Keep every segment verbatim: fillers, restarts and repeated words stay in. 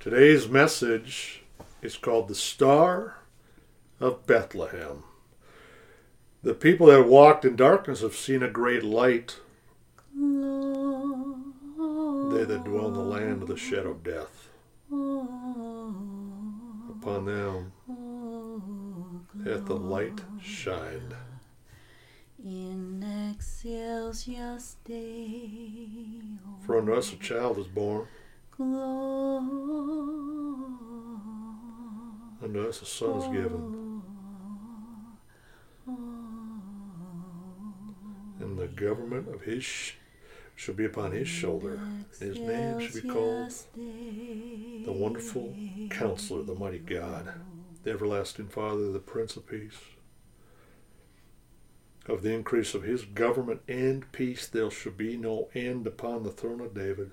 Today's message is called The Star of Bethlehem. The people that walked in darkness have seen a great light. They that dwell in the land of the shadow of death. Upon them hath the light shined. In excelsis Deo. For unto us a child is born. Unto us a son is given. And the government of his sh- shall be upon his shoulder. His name shall be called the Wonderful Counselor, the Mighty God, the Everlasting Father, the Prince of Peace. Of the increase of his government and peace there shall be no end upon the throne of David,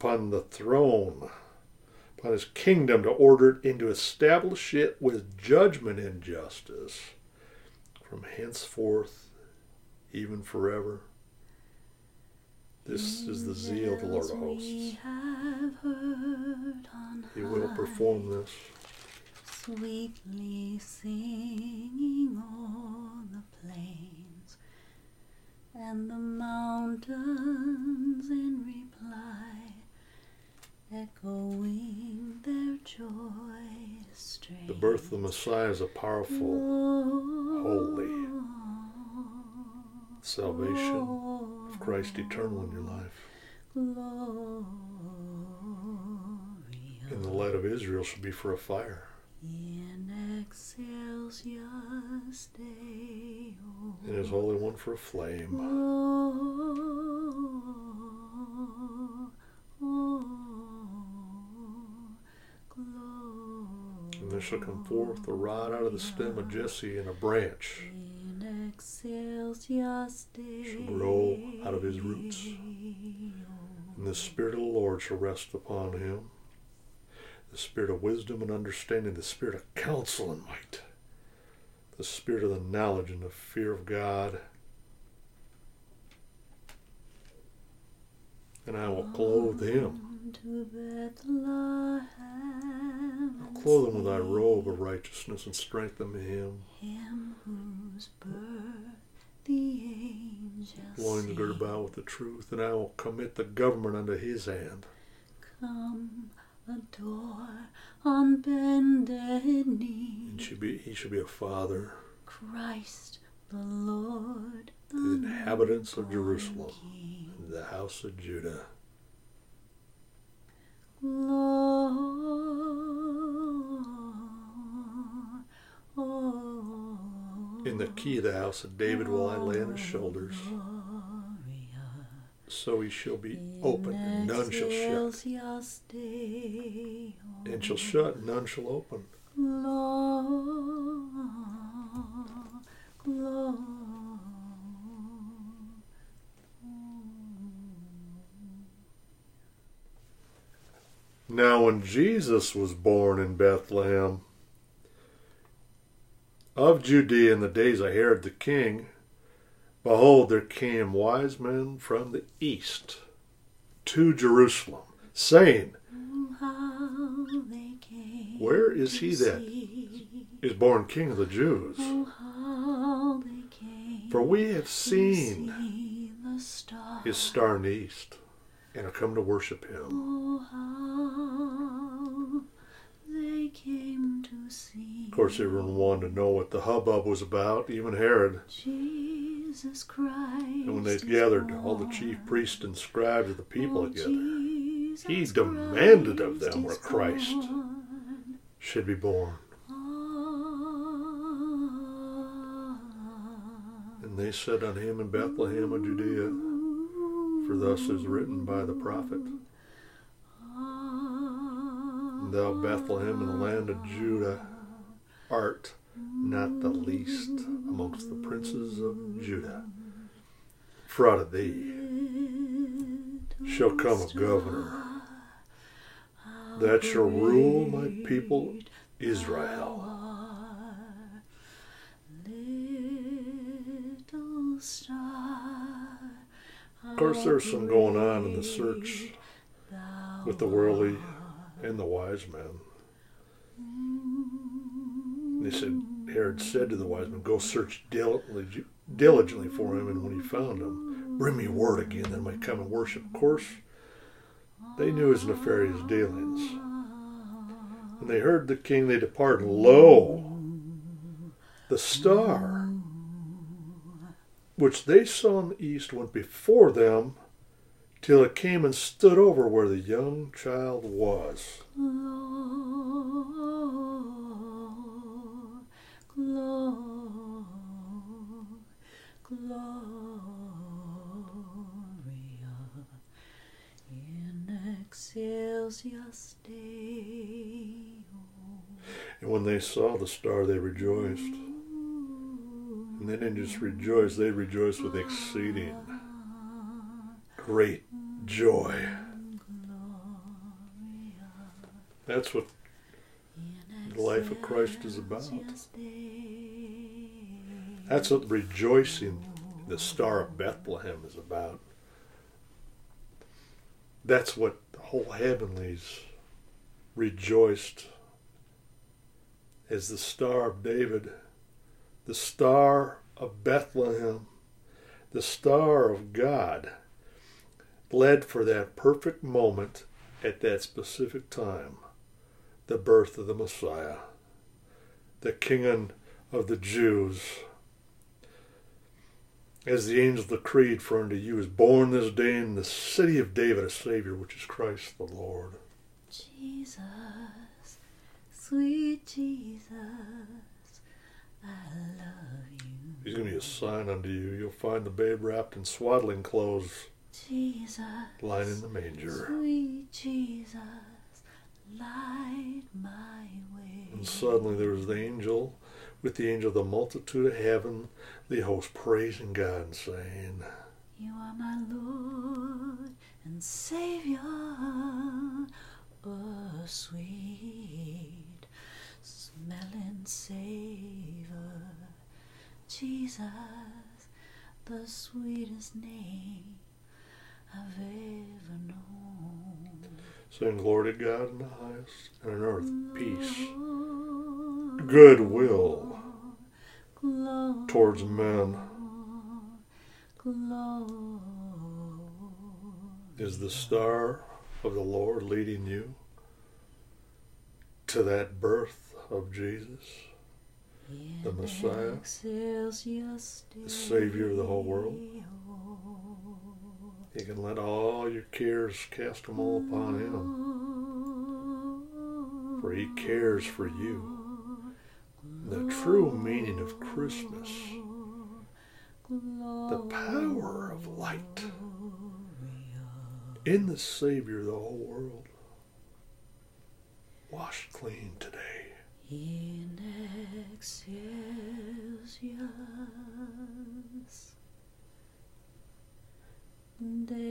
upon the throne, upon his kingdom, to order it and to establish it with judgment and justice from henceforth, even forever. This is the zeal of the Lord of hosts. He will perform this. Sweetly singing on the plains and the mountains in reply, echoing their joyous strains. The birth of the Messiah is a powerful, holy salvation of Christ eternal in your life. And the light of Israel should be for a fire. In excelsis Deo. And his Holy One for a flame. Oh, oh, oh, and there shall come forth a rod out of the stem of Jesse, and a branch in excelsis Deo shall grow out of his roots. And the Spirit of the Lord shall rest upon him. The spirit of wisdom and understanding, the spirit of counsel and might, the spirit of the knowledge and the fear of God. And I will clothe him. I'll clothe him with thy robe of righteousness and strengthen him. Him whose birth the angels loins girded about with the truth, and I will commit the government unto his hand. Come. Adore on bended knee. And should be, he should be a father. Christ the Lord. The, the inhabitants of Jerusalem. And the house of Judah. Lord, oh, in the key of the house of David will I lay on his shoulders. So he shall be open, and none shall shut. And shall shut, and none shall open. Now when Jesus was born in Bethlehem of Judea in the days of Herod the king, behold, there came wise men from the east to Jerusalem, saying, where is he that is born King of the Jews? For we have seen his star in the east, and are come to worship him. Of course, everyone wanted to know what the hubbub was about, even Herod. And when they gathered, all the chief priests and scribes of the people together, he demanded of them where Christ should be born. And they said unto him, in Bethlehem of Judea, for thus is written by the prophet, and thou, Bethlehem, in the land of Judah, art not the least amongst the princes of Judah. For out of thee shall come a governor that shall rule my people Israel. Of course, there's some going on in the search with the worldly and the wise men. And they said, Herod said to the wise men, go search diligently, diligently for him, and when you found him, bring me word again that I might come and worship. Of course, they knew his nefarious dealings. When they heard the king, they departed. Lo, the star, which they saw in the east, went before them till it came and stood over where the young child was. Gloria in excelsis Deo. And when they saw the star, they rejoiced. And they didn't just rejoice, they rejoiced with exceeding great joy. That's what the life of Christ is about. That's what rejoicing the Star of Bethlehem is about. That's what the whole heavenlies rejoiced as the Star of David, the Star of Bethlehem, the Star of God, led for that perfect moment at that specific time, the birth of the Messiah, the King of the Jews. As the angels decreed, for unto you is born this day in the city of David a Savior, which is Christ the Lord. Jesus, sweet Jesus, I love you. He's going to be a sign unto you. You'll find the babe wrapped in swaddling clothes, Jesus, lying in the manger. Sweet Jesus, light my way. And suddenly there was the angel, with the angel of the multitude of heaven, the host praising God and saying, you are my Lord and Savior, oh sweet smelling savor, Jesus, the sweetest name I've ever known. Sing glory to God in the highest, and on earth peace, goodwill towards men. Is the star of the Lord leading you to that birth of Jesus, the Messiah, the Savior of the whole world? You can let all your cares, cast them all upon Him, for He cares for you. The true meaning of Christmas, the power of light in the Savior of the whole world, washed clean today. In excelsis Deo.